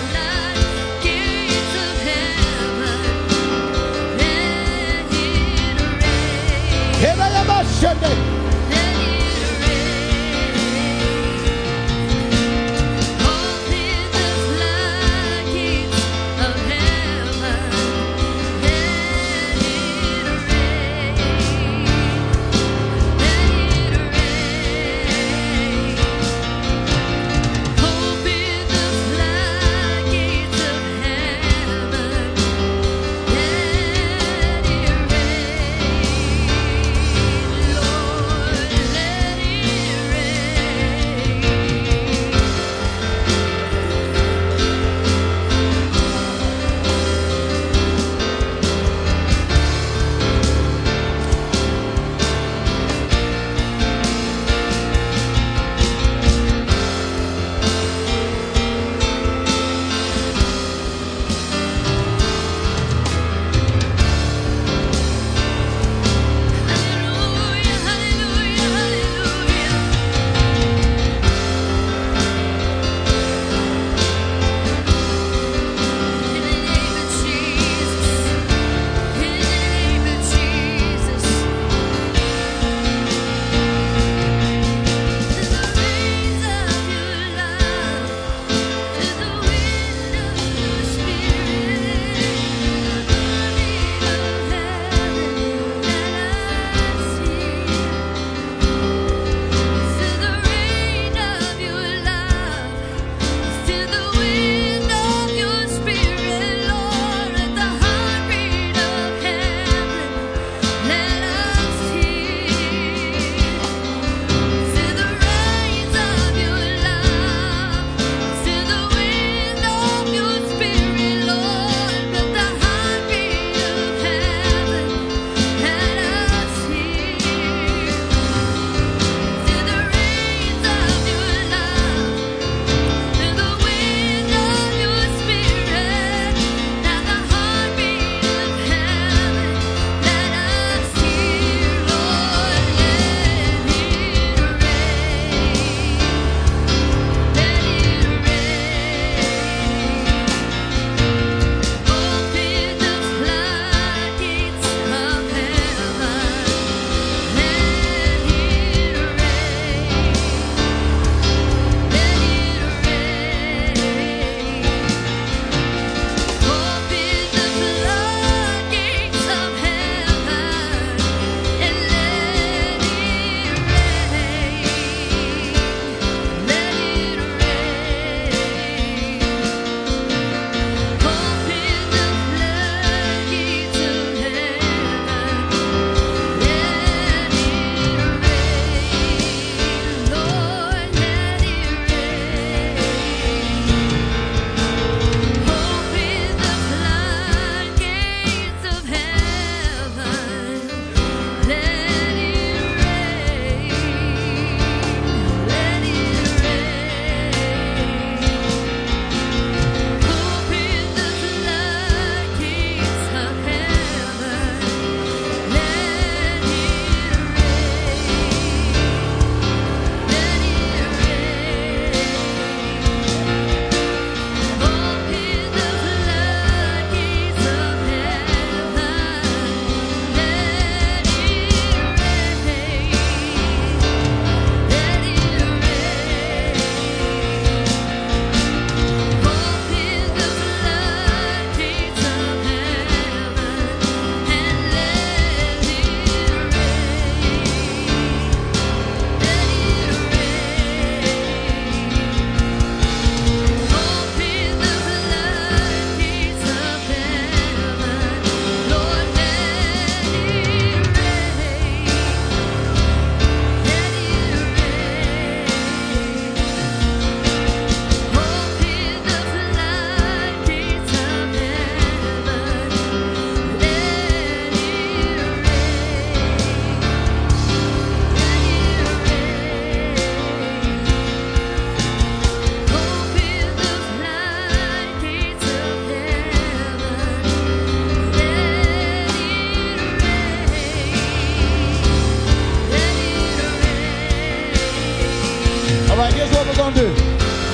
Now, here's what we're going to do.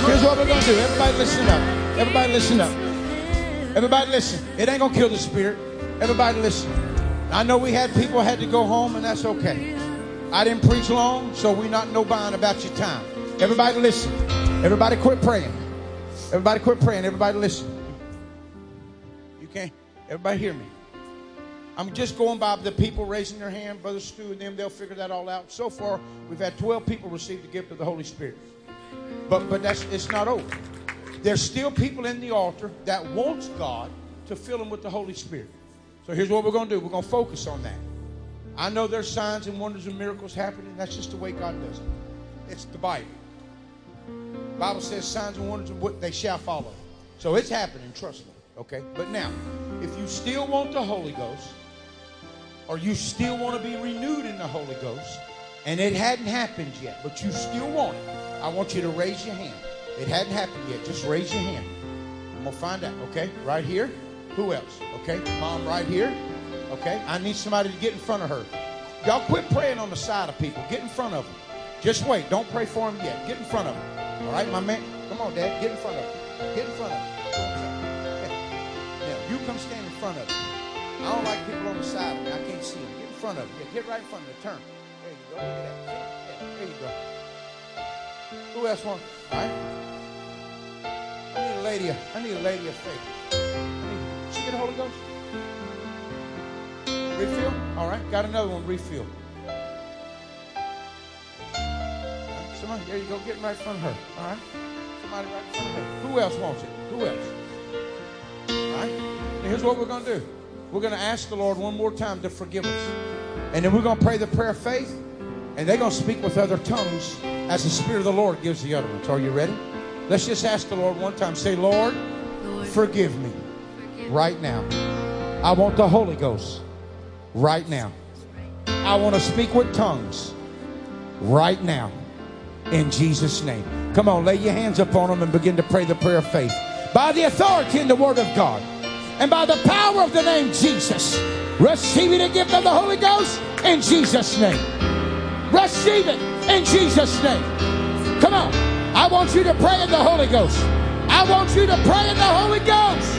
Here's what we're going to do. Everybody listen up. Everybody listen up. Everybody listen. It ain't going to kill the spirit. Everybody listen. I know we had people had to go home, and that's okay. I didn't preach long, so we not no buying about your time. Everybody listen. Everybody quit praying. Everybody quit praying. Everybody listen. You can't. Everybody hear me. I'm just going by the people raising their hand. Brother Stu and them, they'll figure that all out. So far, we've had twelve people receive the gift of the Holy Spirit. But but that's it's not over. There's still people in the altar that wants God to fill them with the Holy Spirit. So here's what we're going to do. We're going to focus on that. I know there's signs and wonders and miracles happening. That's just the way God does it. It's the Bible. The Bible says signs and wonders, they shall follow. So it's happening, trust me. Okay? But now, if you still want the Holy Ghost, or you still want to be renewed in the Holy Ghost, and it hadn't happened yet, but you still want it, I want you to raise your hand. It hadn't happened yet. Just raise your hand. I'm going to find out. Okay? Right here. Who else? Okay? Mom right here. Okay? I need somebody to get in front of her. Y'all quit praying on the side of people. Get in front of them. Just wait. Don't pray for them yet. Get in front of them. All right, my man? Come on, Dad. Get in front of them. Get in front of them. Okay. Now, you come stand in front of them. I don't like people on the side of me. I can't see them. Get in front of them. Yeah, get right in front of them. Turn. There you go. Look at that. Yeah, there you go. Who else wants? All right. I need a lady. Of, I need a lady of faith. I need, did she get the Holy Ghost? Refill? All right. Got another one. Refill. Right, somebody, there you go. Get right in front of her. All right. Somebody right in front of her. Who else wants it? Who else? All right. Now here's what we're going to do. We're going to ask the Lord one more time to forgive us. And then we're going to pray the prayer of faith. And they're going to speak with other tongues as the Spirit of the Lord gives the utterance. Are you ready? Let's just ask the Lord one time. Say, Lord, Lord forgive me forgive right now. I want the Holy Ghost right now. I want to speak with tongues right now in Jesus' name. Come on, lay your hands upon them and begin to pray the prayer of faith. By the authority in the Word of God and by the power of the name Jesus, receive the gift of the Holy Ghost in Jesus' name. Receive it in Jesus' name. Come on. I want you to pray in the Holy Ghost. I want you to pray in the Holy Ghost.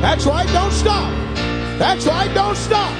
That's right. Don't stop. That's right. Don't stop.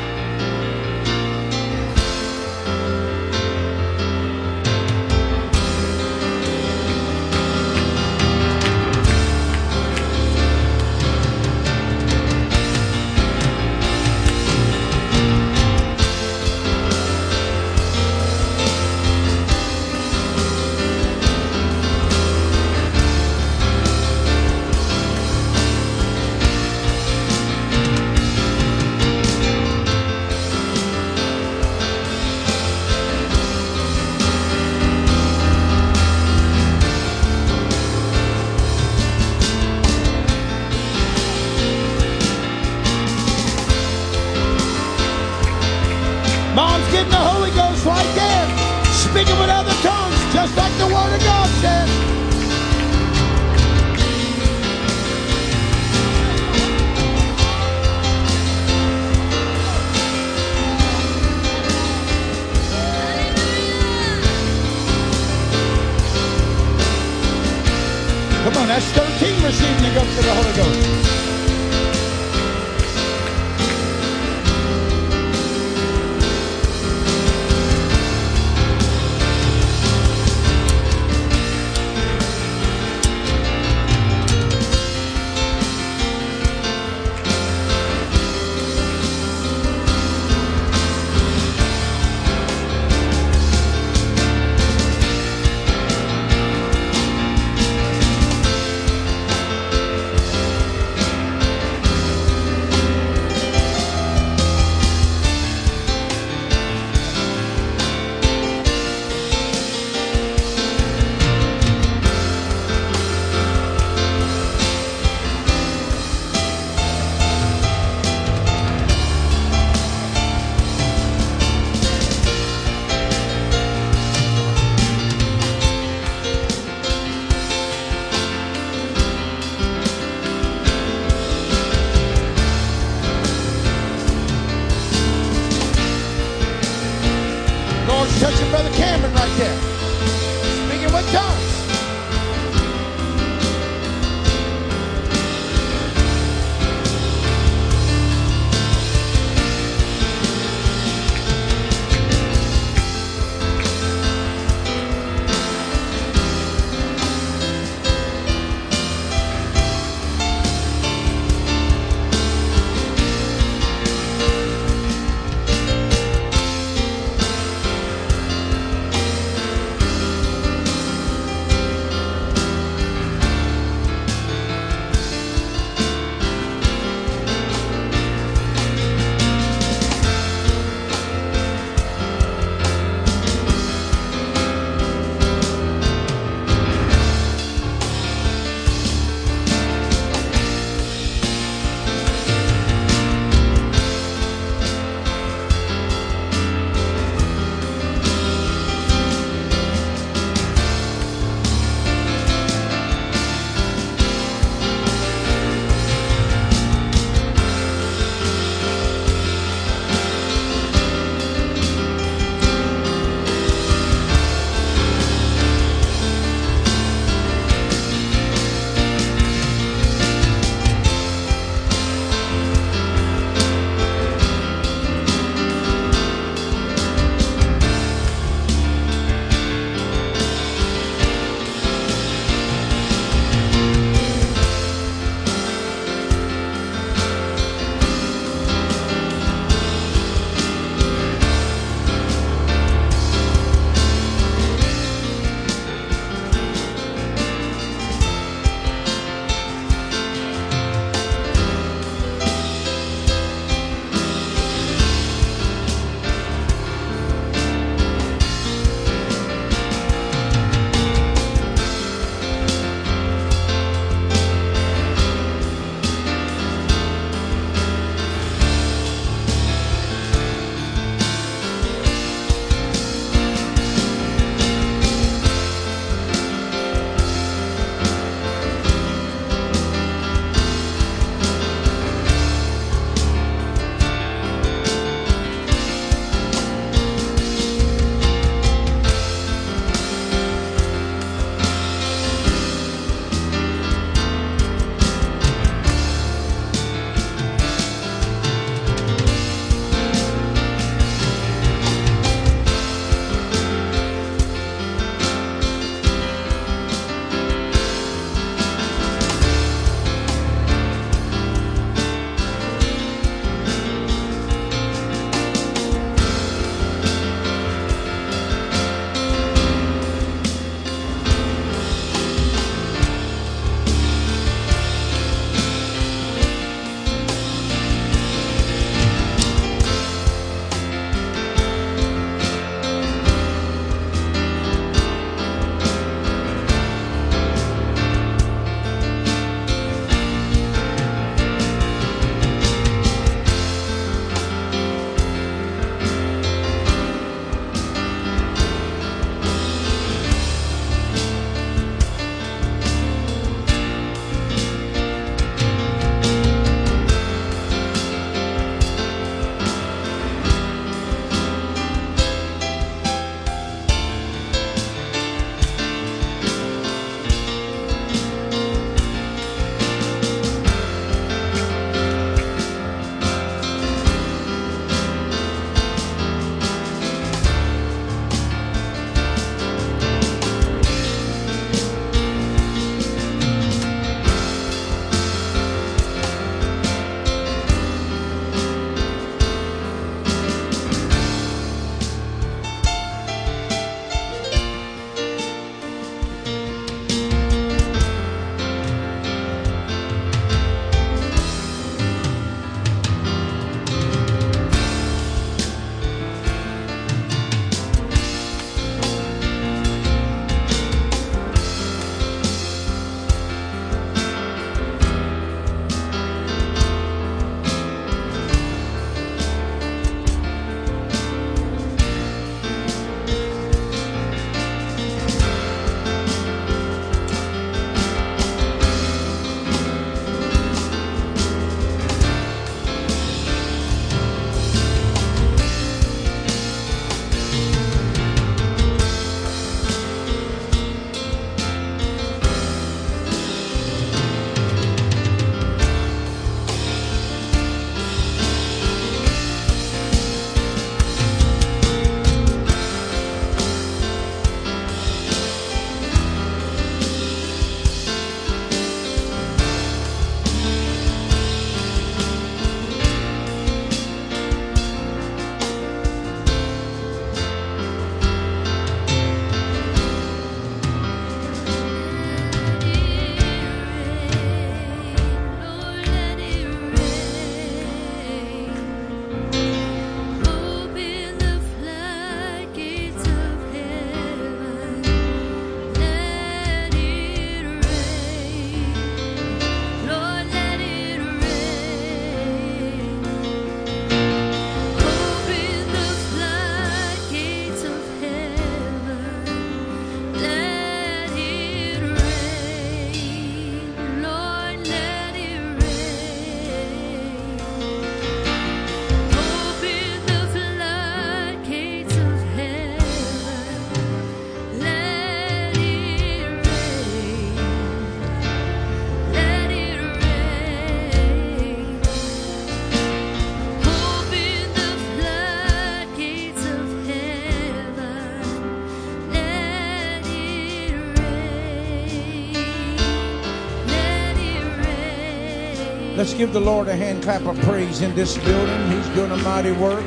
Let's give the Lord a hand clap of praise in this building. He's doing a mighty work.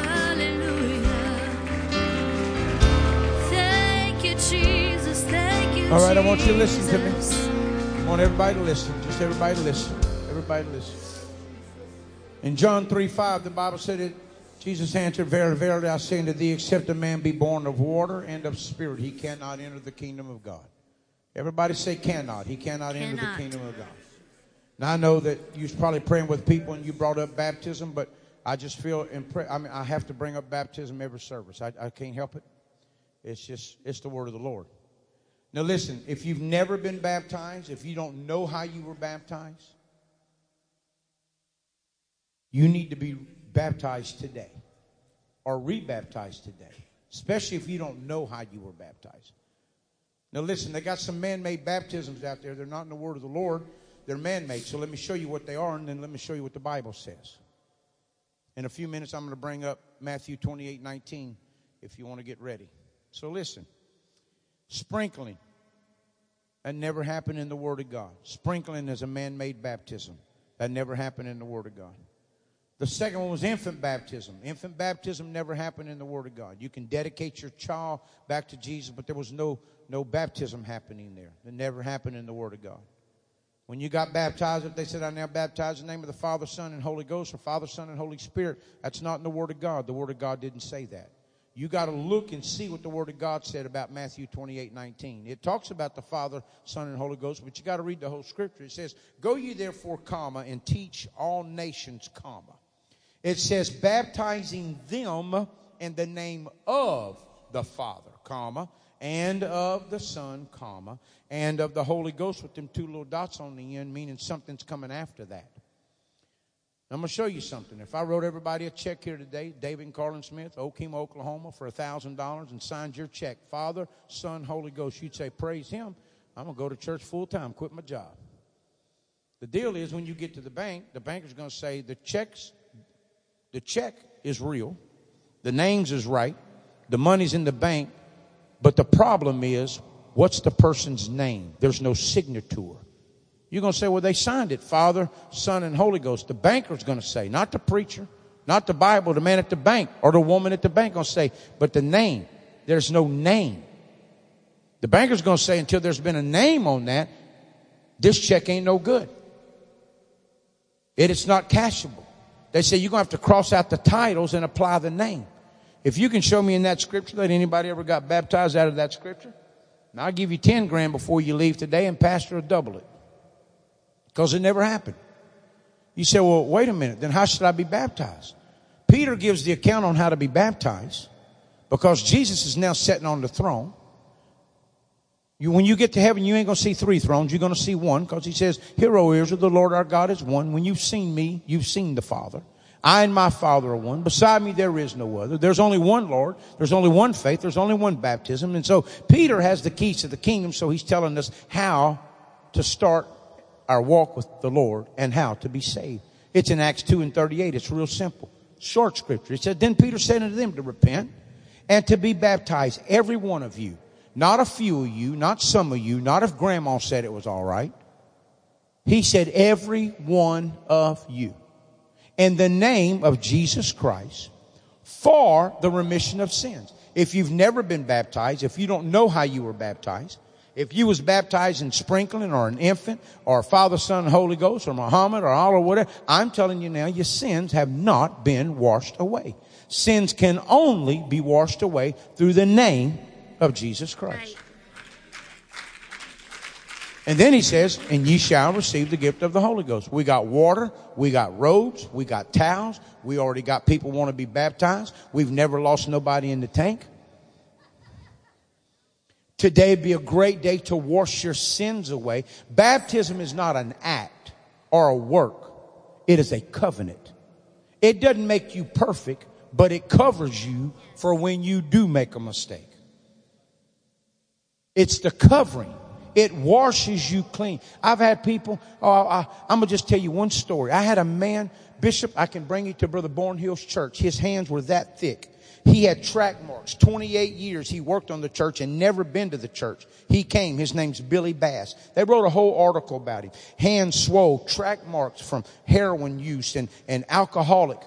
Hallelujah. Thank you, Jesus. Thank you, Jesus. All right, I want you to listen to me. I want everybody to listen. Just everybody listen. Everybody listen. In John three five, the Bible said it. Jesus answered, "Verily, verily, I say unto thee, except a man be born of water and of spirit, he cannot enter the kingdom of God." Everybody say cannot. He cannot, cannot enter the kingdom of God. Now, I know that you was probably praying with people and you brought up baptism, but I just feel, impre- I mean, I have to bring up baptism every service. I, I can't help it. It's just, it's the word of the Lord. Now, listen, if you've never been baptized, if you don't know how you were baptized, you need to be baptized today or rebaptized today, especially if you don't know how you were baptized. Now listen, they got some man-made baptisms out there. They're not in the word of the Lord. They're man-made. So let me show you what they are, and then let me show you what the Bible says. In a few minutes, I'm going to bring up Matthew twenty-eight nineteen if you want to get ready. So listen, sprinkling, that never happened in the word of God. Sprinkling is a man-made baptism. That never happened in the word of God. The second one was infant baptism. Infant baptism never happened in the Word of God. You can dedicate your child back to Jesus, but there was no, no baptism happening there. It never happened in the Word of God. When you got baptized, if they said, "I now baptize in the name of the Father, Son, and Holy Ghost," or Father, Son, and Holy Spirit, that's not in the Word of God. The Word of God didn't say that. You got to look and see what the Word of God said about Matthew twenty-eight nineteen. It talks about the Father, Son, and Holy Ghost, but you got to read the whole Scripture. It says, "Go ye therefore, comma, and teach all nations, comma." It says, baptizing them in the name of the Father, comma, and of the Son, comma, and of the Holy Ghost, with them two little dots on the end, meaning something's coming after that. I'm going to show you something. If I wrote everybody a check here today, David and Carlin Smith, Okemah, Oklahoma, for one thousand dollars and signed your check, Father, Son, Holy Ghost, you'd say, "Praise Him. I'm going to go to church full time, quit my job." The deal is, when you get to the bank, the banker's going to say, the checks... the check is real, the names is right, the money's in the bank, but the problem is, what's the person's name? There's no signature. You're going to say, "Well, they signed it, Father, Son, and Holy Ghost." The banker's going to say, not the preacher, not the Bible, the man at the bank, or the woman at the bank going to say, but the name, there's no name. The banker's going to say, until there's been a name on that, this check ain't no good. It is not cashable. They say you're going to have to cross out the titles and apply the name. If you can show me in that scripture that anybody ever got baptized out of that scripture, now I'll give you ten grand before you leave today, and pastor will double it, because it never happened. You say, "Well, wait a minute, then how should I be baptized?" Peter gives the account on how to be baptized, because Jesus is now sitting on the throne. You, when you get to heaven, you ain't going to see three thrones. You're going to see one, because he says, "Hear, O Israel, the Lord our God is one. When you've seen me, you've seen the Father. I and my Father are one. Beside me, there is no other. There's only one Lord. There's only one faith. There's only one baptism." And so Peter has the keys to the kingdom. So he's telling us how to start our walk with the Lord and how to be saved. It's in Acts two and thirty-eight. It's real simple. Short scripture. It said, "Then Peter said unto them to repent and to be baptized, every one of you." Not a few of you, not some of you, not if grandma said it was all right. He said, "Every one of you, in the name of Jesus Christ, for the remission of sins." If you've never been baptized, if you don't know how you were baptized, if you was baptized in sprinkling or an infant or Father, Son, Holy Ghost or Muhammad or Allah or whatever, I'm telling you now, your sins have not been washed away. Sins can only be washed away through the name of Jesus Christ. And then he says, "And ye shall receive the gift of the Holy Ghost." We got water, we got robes, we got towels, we already got people want to be baptized. We've never lost nobody in the tank. Today would be a great day to wash your sins away. Baptism is not an act or a work. It is a covenant. It doesn't make you perfect, but it covers you for when you do make a mistake. It's the covering. It washes you clean. I've had people, oh, I, I'm going to just tell you one story. I had a man Bishop, I can bring you to Brother Bornhill's church. His hands were that thick. He had track marks. twenty-eight years he worked on the church and never been to the church. He came. His name's Billy Bass. They wrote a whole article about him. Hands swole, track marks from heroin use and, and alcoholic.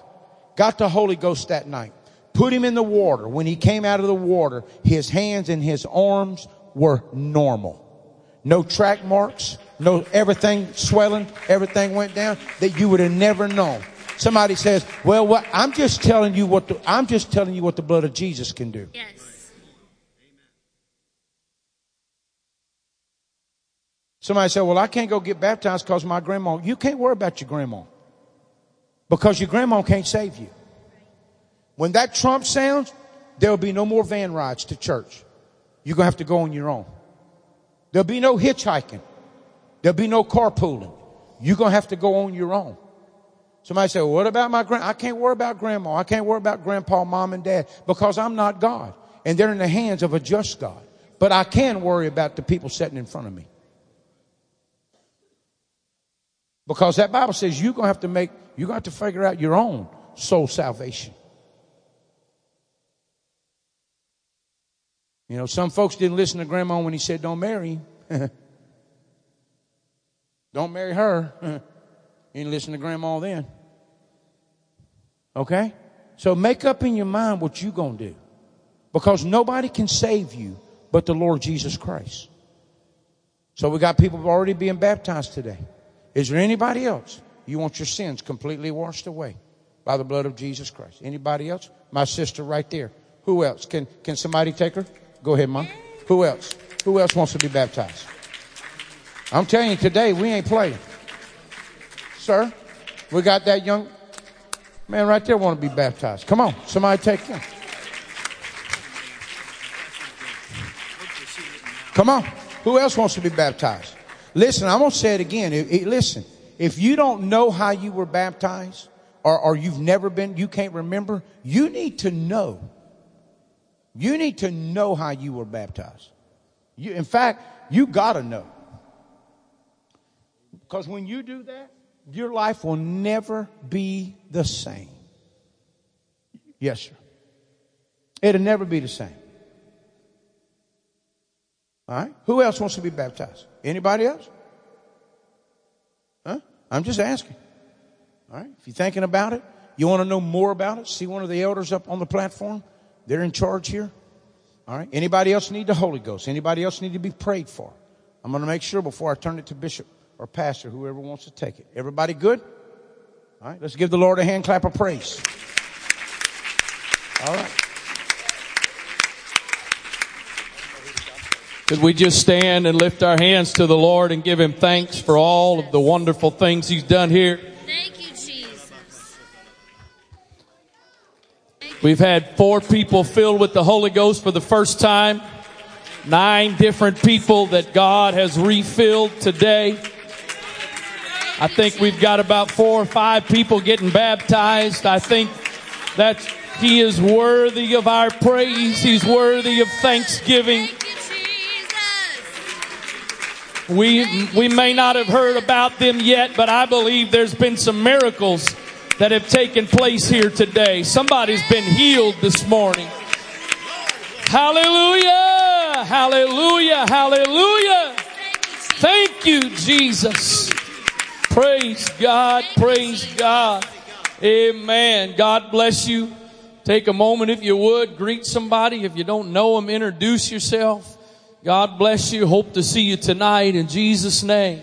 Got the Holy Ghost that night. Put him in the water. When he came out of the water, his hands and his arms were normal. No track marks, no everything swelling, everything went down that you would have never known. Somebody says, well, what, I'm just telling you what the, I'm just telling you what the blood of Jesus can do. Yes. Somebody said, well, I can't go get baptized because my grandma. You can't worry about your grandma because your grandma can't save you. When that trump sounds, there'll be no more van rides to church. You're going to have to go on your own. There'll be no hitchhiking. There'll be no carpooling. You're going to have to go on your own. Somebody say, well, what about my grandma? I can't worry about grandma. I can't worry about grandpa, mom, and dad because I'm not God. And they're in the hands of a just God. But I can worry about the people sitting in front of me. Because that Bible says you're going to have to make, you're going to have to figure out your own soul salvation. You know, some folks didn't listen to grandma when he said, don't marry him. Don't marry her. You didn't listen to grandma then. Okay? So make up in your mind what you're going to do. Because nobody can save you but the Lord Jesus Christ. So we got people already being baptized today. Is there anybody else? You want your sins completely washed away by the blood of Jesus Christ. Anybody else? My sister right there. Who else? Can, can somebody take her? Go ahead, Mom. Who else? Who else wants to be baptized? I'm telling you today, we ain't playing. Sir, we got that young man right there want to be baptized. Come on, somebody take him. Come on. Who else wants to be baptized? Listen, I'm going to say it again. It, it, listen, if you don't know how you were baptized or, or you've never been, you can't remember, you need to know. You need to know how you were baptized. You, in fact, you got to know. Because when you do that, your life will never be the same. Yes, sir. It'll never be the same. All right. Who else wants to be baptized? Anybody else? Huh? I'm just asking. All right. If you're thinking about it, you want to know more about it, see one of the elders up on the platform. They're in charge here. All right. Anybody else need the Holy Ghost? Anybody else need to be prayed for? I'm going to make sure before I turn it to Bishop. Or pastor, whoever wants to take it. Everybody good? All right, let's give the Lord a hand clap of praise. All right. Could we just stand and lift our hands to the Lord and give him thanks for all of the wonderful things he's done here? Thank you, Jesus. We've had four people filled with the Holy Ghost for the first time. Nine different people that God has refilled today. I think we've got about four or five people getting baptized. I think that he is worthy of our praise. He's worthy of thanksgiving. We, we may not have heard about them yet, but I believe there's been some miracles that have taken place here today. Somebody's been healed this morning. Hallelujah! Hallelujah! Hallelujah! Thank you, Jesus. Praise God. Praise God. Amen. God bless you. Take a moment if you would. Greet somebody. If you don't know them, introduce yourself. God bless you. Hope to see you tonight in Jesus' name.